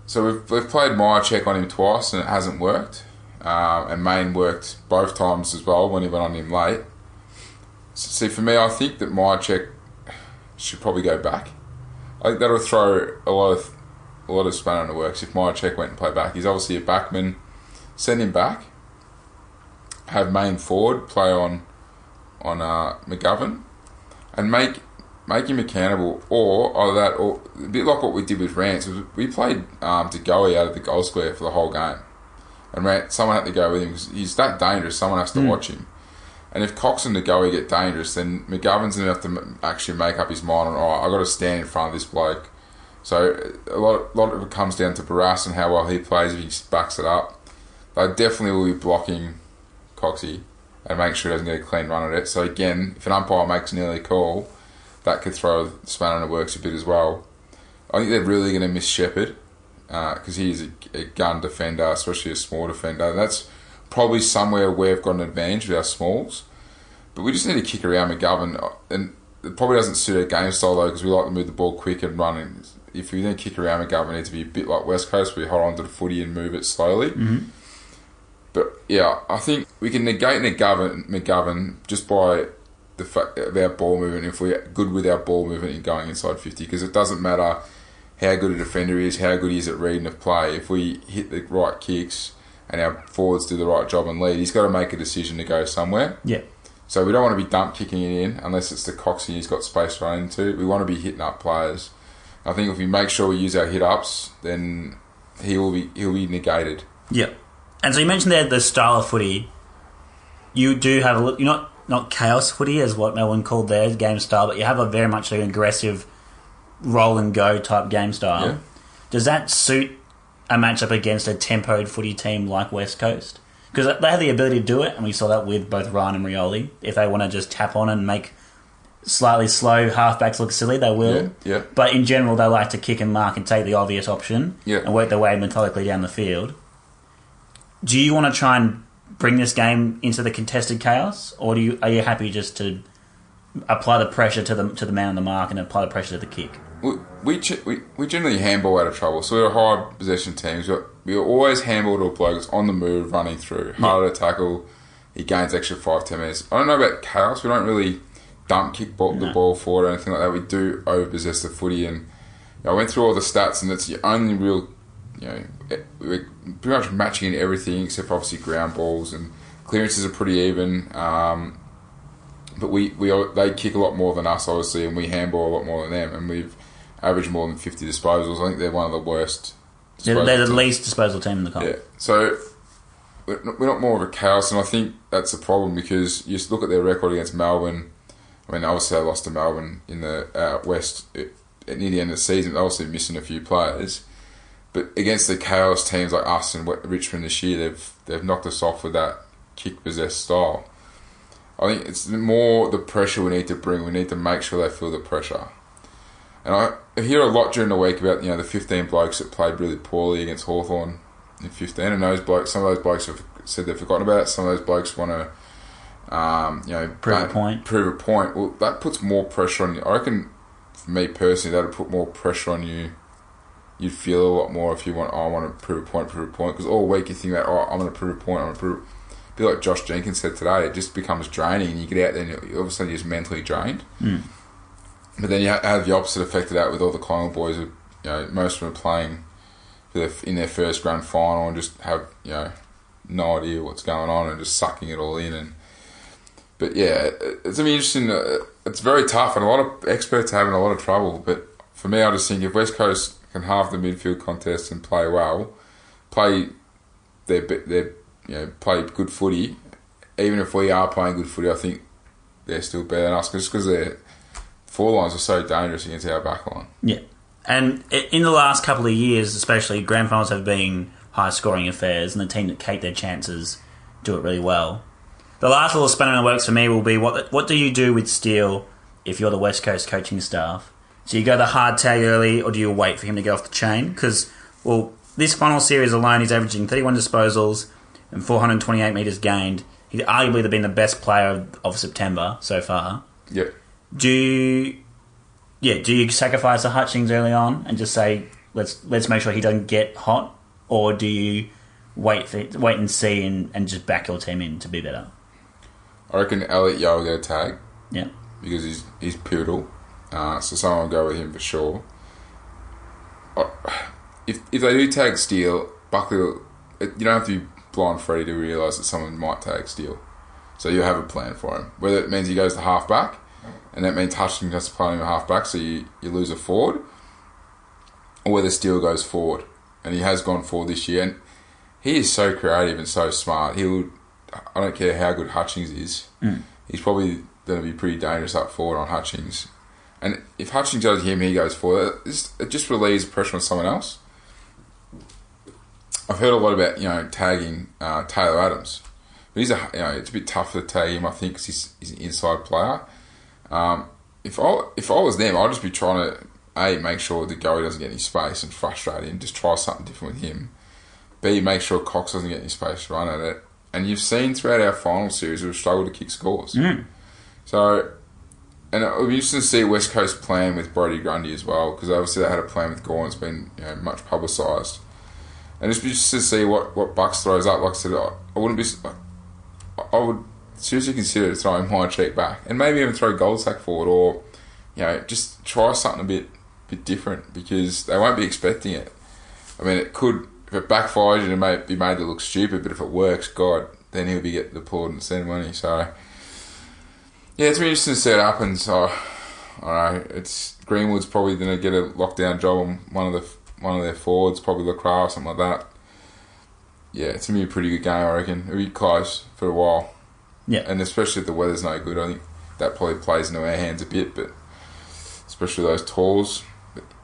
So we've played Meyer check on him twice and it hasn't worked. And Main worked both times as well when he went on him late. See, for me, I think that Meyer check should probably go back. I think that'll throw a lot of spanner in the works if Meyer check went and played back. He's obviously a backman. Send him back. Have Main forward play on McGovern, and make him accountable, or a bit like what we did with Rance. We played to Goey out of the goal square for the whole game, and Rance, someone had to go with him because he's that dangerous. Someone has to watch him, and if Cox and De Goey get dangerous, then McGovern's going to have to actually make up his mind on, I've got to stand in front of this bloke. So a lot of it comes down to Barras and how well he plays. If he backs it up, they definitely will be blocking Coxie and make sure he doesn't get a clean run at it. So again, if an umpire makes an early call, that could throw spanner in the works a bit as well. I think they're really going to miss Shepherd because he is a gun defender, especially a small defender. That's probably somewhere where we've got an advantage with our smalls. But we just need to kick around McGovern. And it probably doesn't suit our game style, though, because we like to move the ball quick and run. And if we then kick around McGovern, it needs to be a bit like West Coast, where we hold on to the footy and move it slowly. Mm-hmm. But, yeah, I think we can negate McGovern just by the fact of our ball movement, if we're good with our ball movement and going inside 50, because it doesn't matter how good a defender is, how good he is at reading of play. If we hit the right kicks and our forwards do the right job and lead, he's got to make a decision to go somewhere. Yeah. So we don't want to be dump kicking it in unless it's the Coxie he's got space to run into. We want to be hitting up players. I think if we make sure we use our hit ups, then he'll be negated. Yeah. And so you mentioned there the style of footy. You do have you're not chaos footy, as what Melbourne called their game style, but you have a very much an aggressive roll and go type game style. Yeah. Does that suit a matchup against a tempoed footy team like West Coast? Because they have the ability to do it, and we saw that with both Ryan and Rioli. If they want to just tap on and make slightly slow halfbacks look silly, they will. Yeah. But in general, they like to kick and mark and take the obvious option and work their way methodically down the field. Do you want to try and bring this game into the contested chaos, or are you happy just to apply the pressure to the man on the mark and apply the pressure to the kick? We generally handball out of trouble, so we're high possession teams. We always handball to a bloke that's on the move, running through, harder to tackle. He gains extra 5-10 minutes. I don't know about chaos. We don't really dump kick the ball forward or anything like that. We do over possess the footy, and I went through all the stats, and that's the only real. We're pretty much matching in everything except obviously ground balls, and clearances are pretty even. But they kick a lot more than us, obviously, and we handball a lot more than them. And we've averaged more than 50 disposals. I think they're one of the worst. They're the least disposal team in the comp. Yeah. So we're not more of a chaos, and I think that's a problem because you just look at their record against Melbourne. I mean, obviously they lost to Melbourne in the West near the end of the season. They're obviously missing a few players. But against the chaos teams like us and Richmond this year, they've knocked us off with that kick-possessed style. I think it's more the pressure we need to bring. We need to make sure they feel the pressure. And I hear a lot during the week about the 15 blokes that played really poorly against Hawthorn in 15. And some of those blokes have said they've forgotten about it. Some of those blokes want to prove a point. Well, that puts more pressure on you. I reckon, for me personally, that would put more pressure on you. You'd feel a lot more if you want, I want to prove a point. Because all week you think about, I'm going to prove a point, I'm going to prove a bit like Josh Jenkins said today, it just becomes draining. And you get out there and all of a sudden you're just mentally drained. Mm. But then you have the opposite effect of that with all the Collingwood boys. Who, most of them are playing in their first grand final and just have no idea what's going on and just sucking it all in. But yeah, it's going to be interesting. It's very tough and a lot of experts are having a lot of trouble. But for me, I just think if West Coast can halve the midfield contest and play well, play good footy. Even if we are playing good footy, I think they're still better than us just because their four lines are so dangerous against our back line. Yeah, and in the last couple of years, especially, grand finals have been high scoring affairs, and the team that take their chances do it really well. The last little spanner in the works for me will be what do you do with Steele if you're the West Coast coaching staff? So you go the hard tag early, or do you wait for him to go off the chain? Because, this final series alone, he's averaging 31 disposals and 428 metres gained. He's arguably been the best player of September so far. Yep. Do you sacrifice the Hutchings early on and just say, let's make sure he doesn't get hot, or do you wait and see and just back your team in to be better? I reckon Elliot Yeo will get a tag. Yeah. Because he's pivotal. So someone will go with him for sure. If they do tag Steele, Buckley, you don't have to be blind Freddy to realise that someone might tag Steele. So you'll have a plan for him. Whether it means he goes to half-back, and that means Hutchinson has to play him a half-back, so you lose a forward, or whether Steele goes forward. And he has gone forward this year. And he is so creative and so smart. I don't care how good Hutchings is. Mm. He's probably going to be pretty dangerous up forward on Hutchings. And if Hutchings does him, he goes forward. It just relieves pressure on someone else. I've heard a lot about tagging Taylor Adams, but he's it's a bit tough to tag him, I think, because he's an inside player. If I was them, I'd just be trying to make sure that Goey doesn't get any space and frustrate him. Just try something different with him. B, make sure Cox doesn't get any space to run at it. And you've seen throughout our final series we've struggled to kick scores. Mm. So, and it'll be interesting to see West Coast plan with Brodie Grundy as well, because obviously they had a plan with Gore and it's been much publicised. And it's interesting to see what Bucks throws up. Like I said, I would seriously consider throwing my cheek back and maybe even throw Goldsack forward, or just try something a bit different, because they won't be expecting it. I mean, it could. If it backfires, it may be made to look stupid, but if it works, God, then he'll be getting the plaudits then, won't he? So, yeah, it's really interesting to set up, and so, I don't know, Greenwood's probably going to get a lockdown job on one of their forwards, probably Lacroix or something like that. Yeah, it's going to be a pretty good game, I reckon. It'll be close for a while. Yeah. And especially if the weather's no good, I think that probably plays into our hands a bit, but especially those talls.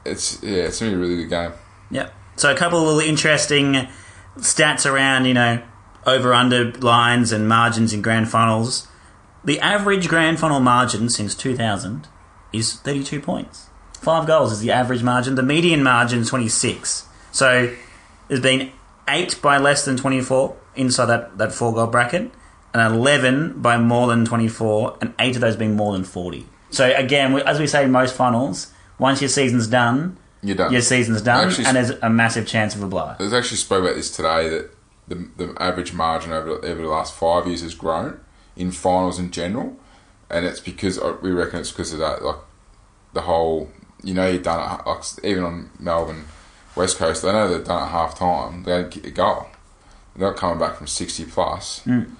It's going to be a really good game. Yeah. So a couple of little interesting stats around, over-under lines and margins in grand finals. The average grand final margin since 2000 is 32 points. 5 goals is the average margin. The median margin is 26. So there's been 8 by less than 24 inside that 4-goal bracket, and 11 by more than 24, and 8 of those being more than 40. So again, as we say in most finals, once your season's done... You're done. Your season's done, and there's a massive chance of a blowout. I was actually spoke about this today, that the average margin over the last 5 years has grown in finals in general, and it's because we reckon it's because of that, like the whole you've done it, like even on Melbourne West Coast, they know they've done it at half time, they don't get a goal, they're not coming back from 60 plus. Mm.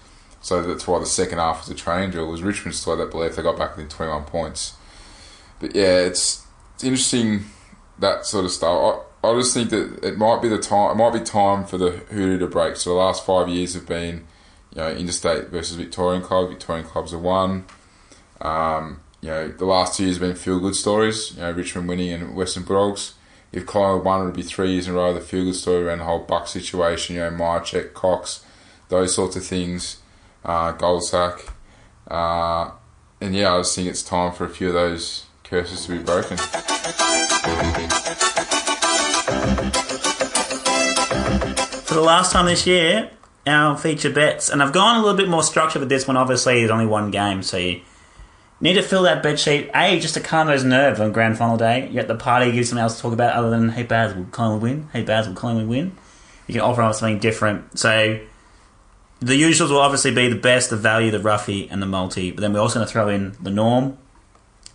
So that's why the second half was a training drill. It was Richmond still had that belief, they got back within 21 points. But yeah, it's interesting. That sort of stuff. I just think that it might be the time. It might be time for the hoodoo to break. So the last 5 years have been, interstate versus Victorian club. Victorian clubs have won. The last 2 years have been feel good stories. Richmond winning and Western Bulldogs. If Collingwood won, it would be 3 years in a row. The feel good story around the whole Buck situation. Myercheck, Cox, those sorts of things. Goldsack, and I just think it's time for a few of those curses to be broken. For the last time this year, our feature bets, and I've gone a little bit more structured with this one. Obviously, there's only one game, so you need to fill that bed sheet. A, just to calm those nerves on grand final day. You get the party, give something else to talk about other than, hey Baz, will Collingwood win? Hey Baz, will Collingwood win? You can offer up something different. So the usuals will obviously be the best, the value, the roughie, and the multi. But then we're also going to throw in the norm,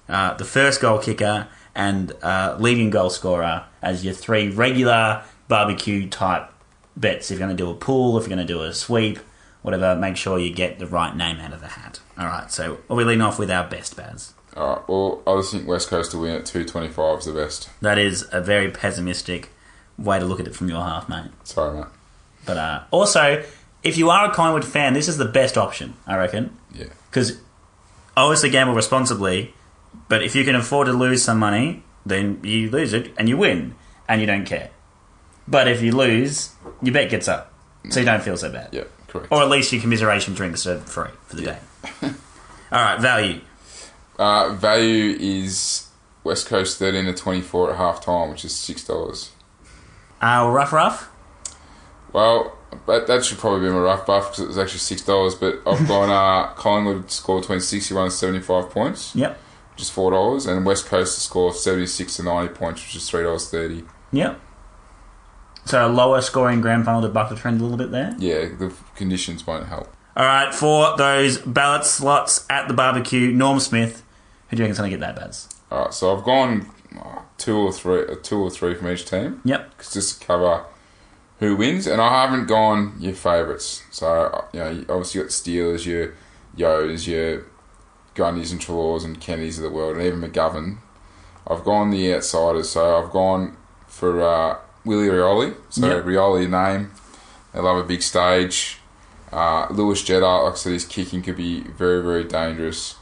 the first goal kicker, and leading goal scorer as your 3 regular barbecue type bets. If you're going to do a pool, if you're going to do a sweep, whatever, make sure you get the right name out of the hat. All right, so are we leading off with our best, Baz? All right, well, I just think West Coast will win at 225 is the best. That is a very pessimistic way to look at it from your half, mate. Sorry, mate. But also, if you are a Collingwood fan, this is the best option, I reckon. Yeah. Because obviously gamble responsibly, but if you can afford to lose some money, then you lose it and you win and you don't care. But if you lose, your bet gets up, so you don't feel so bad. Yeah, correct. Or at least your commiseration drinks are free for the day. All right, value. Value is West Coast 13-24 at half time, which is $6. Rough? Well, that should probably be my rough buff because it was actually $6, but I've gone Collingwood score between 61 and 75 points. Yep. Which is $4, and West Coast to score 76 to 90 points, which is $3.30. Yep. So a lower scoring grand final to buck the trend a little bit there. Yeah, the conditions won't help. All right, for those ballot slots at the barbecue, Norm Smith, who do you reckon's going to get that, Baz? All right, so I've gone two or three from each team. Yep. Just to cover who wins, and I haven't gone your favourites. So, you know, you obviously got Steelers, your Yo's, your Grundys and Trelaws and Kennedys of the world, and even McGovern. I've gone the outsiders, so I've gone for Willie Rioli. So yep. Rioli, name. They love a big stage. Lewis Jeddah, like I said, his kicking could be very, very dangerous.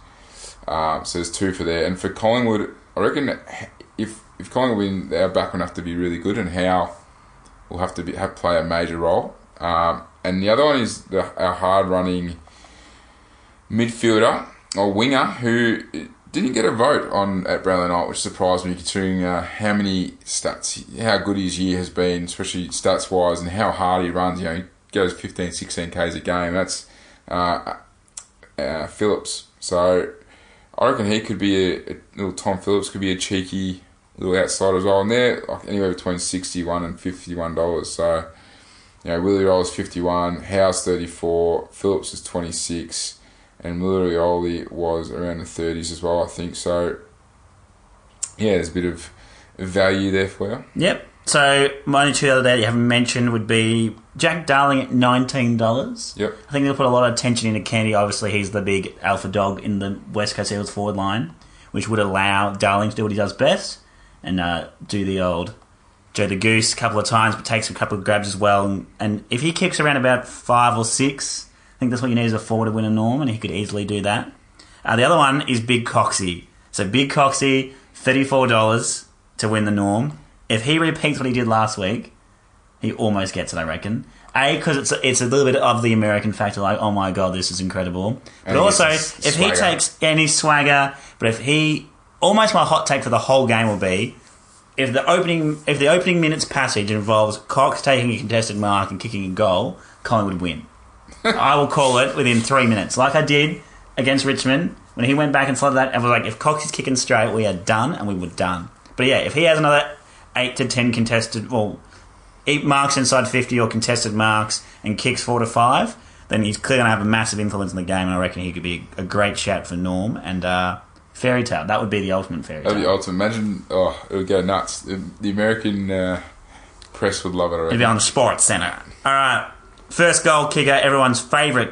So there's two for there. And for Collingwood, I reckon if Collingwood win, our back will have to be really good, and Howe will have to play a major role. And the other one is our hard-running midfielder or winger who didn't get a vote at Brownlow night, which surprised me considering how good his year has been, especially stats-wise, and how hard he runs. You know, he goes 15, 16 Ks a game. That's Phillips. So I reckon he could be a little Tom Phillips, could be a cheeky little outsider as well. And they're like anywhere between $61 and $51. So, you know, Willie Roll's $51, Howe's $34, Phillips is $26, and Rioli was around the 30s as well, I think. So, yeah, there's a bit of value there for you. Yep. So, my only two other day you haven't mentioned would be Jack Darling at $19. Yep. I think they'll put a lot of attention into Kennedy. Obviously, he's the big alpha dog in the West Coast Eagles forward line, which would allow Darling to do what he does best and do the old Joe the Goose a couple of times, but takes a couple of grabs as well. And if he kicks around about 5 or 6... I think that's what you need is a forward to win a Norm, and he could easily do that. The other one is Big Coxie. So Big Coxie, $34 to win the Norm. If he repeats what he did last week, he almost gets it, I reckon. A, because it's a little bit of the American factor, like, oh my God, this is incredible. But and also, if swagger. He takes any swagger, but if he... Almost my hot take for the whole game will be, if the opening minutes passage involves Cox taking a contested mark and kicking a goal, Collingwood win. I will call it within 3 minutes, like I did against Richmond when he went back and slotted that. I was like, if Cox is kicking straight, we are done, and we were done. But yeah, if he has another 8 to 10 contested, well, 8 marks inside 50 or contested marks and kicks 4 to 5, then he's clearly going to have a massive influence in the game, and I reckon he could be a great shout for Norm and fairy tale. That would be the ultimate fairy tale. That'd be ultimate. Imagine, it would go nuts. The American press would love it. I reckon. It'd be on the Sports Centre. All right. First goal kicker, everyone's favourite.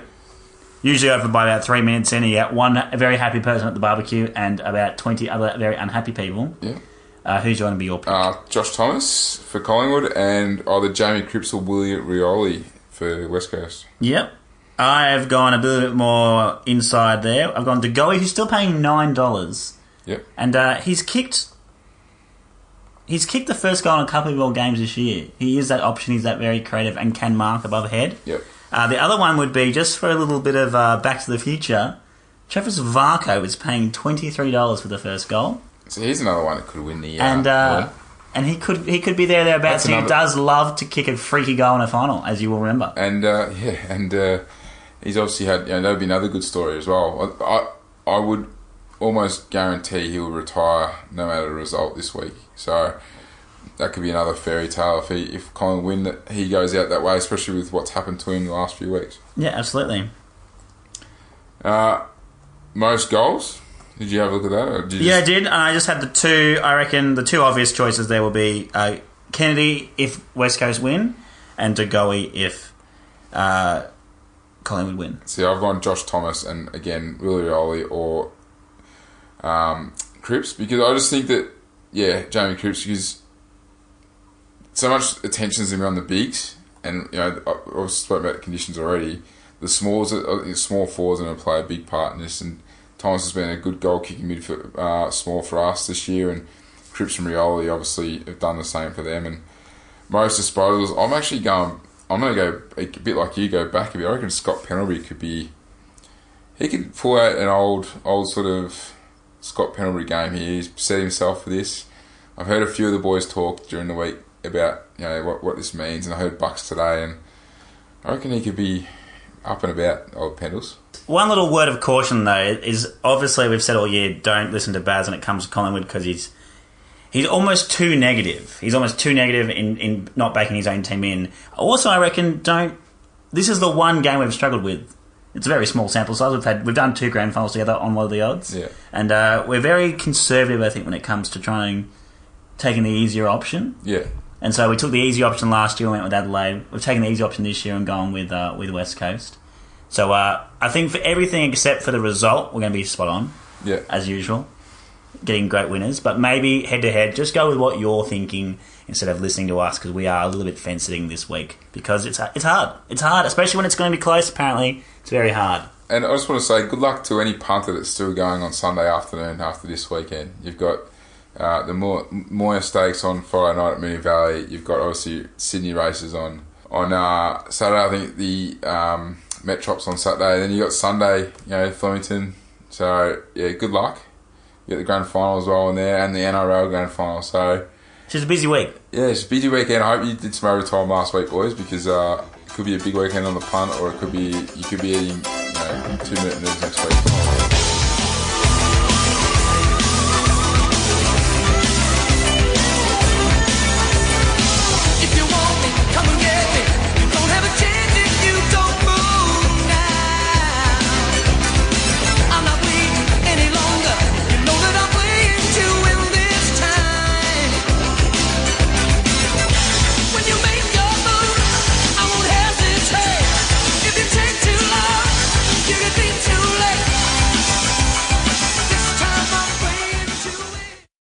Usually over by about 3 minutes in, you get one very happy person at the barbecue and about 20 other very unhappy people. Yeah. Who's going to be your pick? Josh Thomas for Collingwood and either Jamie Cripps or Willie Rioli for West Coast. Yep. I have gone a little bit more inside there. I've gone to Goey, who's still paying $9. Yep. And He's kicked the first goal in a couple of World Games this year. He is that option. He's that very creative and can mark above head. Yep. The other one would be, just for a little bit of Back to the Future, Travis Varco is paying $23 for the first goal. So he's another one that could win the... And he could be thereabouts. That's He does love to kick a freaky goal in a final, as you will remember. And, he's obviously had... You know, that would be another good story as well. I would almost guarantee he'll retire no matter the result this week. So that could be another fairy tale if Colin win that he goes out that way, especially with what's happened to him the last few weeks. Yeah, absolutely. Most goals? Did you have a look at that? I did. I just had the two. I reckon the two obvious choices there will be Kennedy if West Coast win, and De Goey if Colin would win. See, I've gone Josh Thomas and again Willie Rioli or Cripps, because I just think that. Yeah, Jamie Cripps, because so much attention's been on the bigs, and you know I've spoken about the conditions already. The smalls, small forwards, are going to play a big part in this. And Thomas has been a good goal kicking midfield small for us this year, and Cripps and Rioli obviously have done the same for them. And most disposals, I'm going to go a bit like you, go back a bit. I reckon Scott Pendlebury could pull out an old sort of Scott Pendlebury game here. He's set himself for this. I've heard a few of the boys talk during the week about, you know, what this means, and I heard Bucks today, and I reckon he could be up and about, old Pendles. One little word of caution though is, obviously we've said all year, don't listen to Baz when it comes to Collingwood, because he's He's almost too negative. He's almost too negative in not backing his own team in. Also, I reckon this is the one game we've struggled with. It's a very small sample size. We've done two grand finals together on What Are the Odds. Yeah. And we're very conservative, I think, when it comes to taking the easier option. Yeah. And so we took the easy option last year and went with Adelaide. We've taken the easy option this year and gone with West Coast. So I think for everything except for the result, we're going to be spot on. Yeah. As usual. Getting great winners. But maybe head-to-head, just go with what you're thinking instead of listening to us, because we are a little bit fence-sitting this week, because it's hard. It's hard, especially when it's going to be close, apparently. It's very hard. And I just want to say good luck to any punter that's still going on Sunday afternoon after this weekend. You've got the Moyer Stakes on Friday night at Moonee Valley. You've got, obviously, Sydney races on Saturday. I think the Metrop's on Saturday. Then you got Sunday, Flemington. So, yeah, good luck. You got the grand final as well in there, and the NRL grand final. So it's just a busy week. Yeah, it's a busy weekend. I hope you did some overtime last week, boys, because it could be a big weekend on the punt, or it could be you could be eating 2-minute moves next week.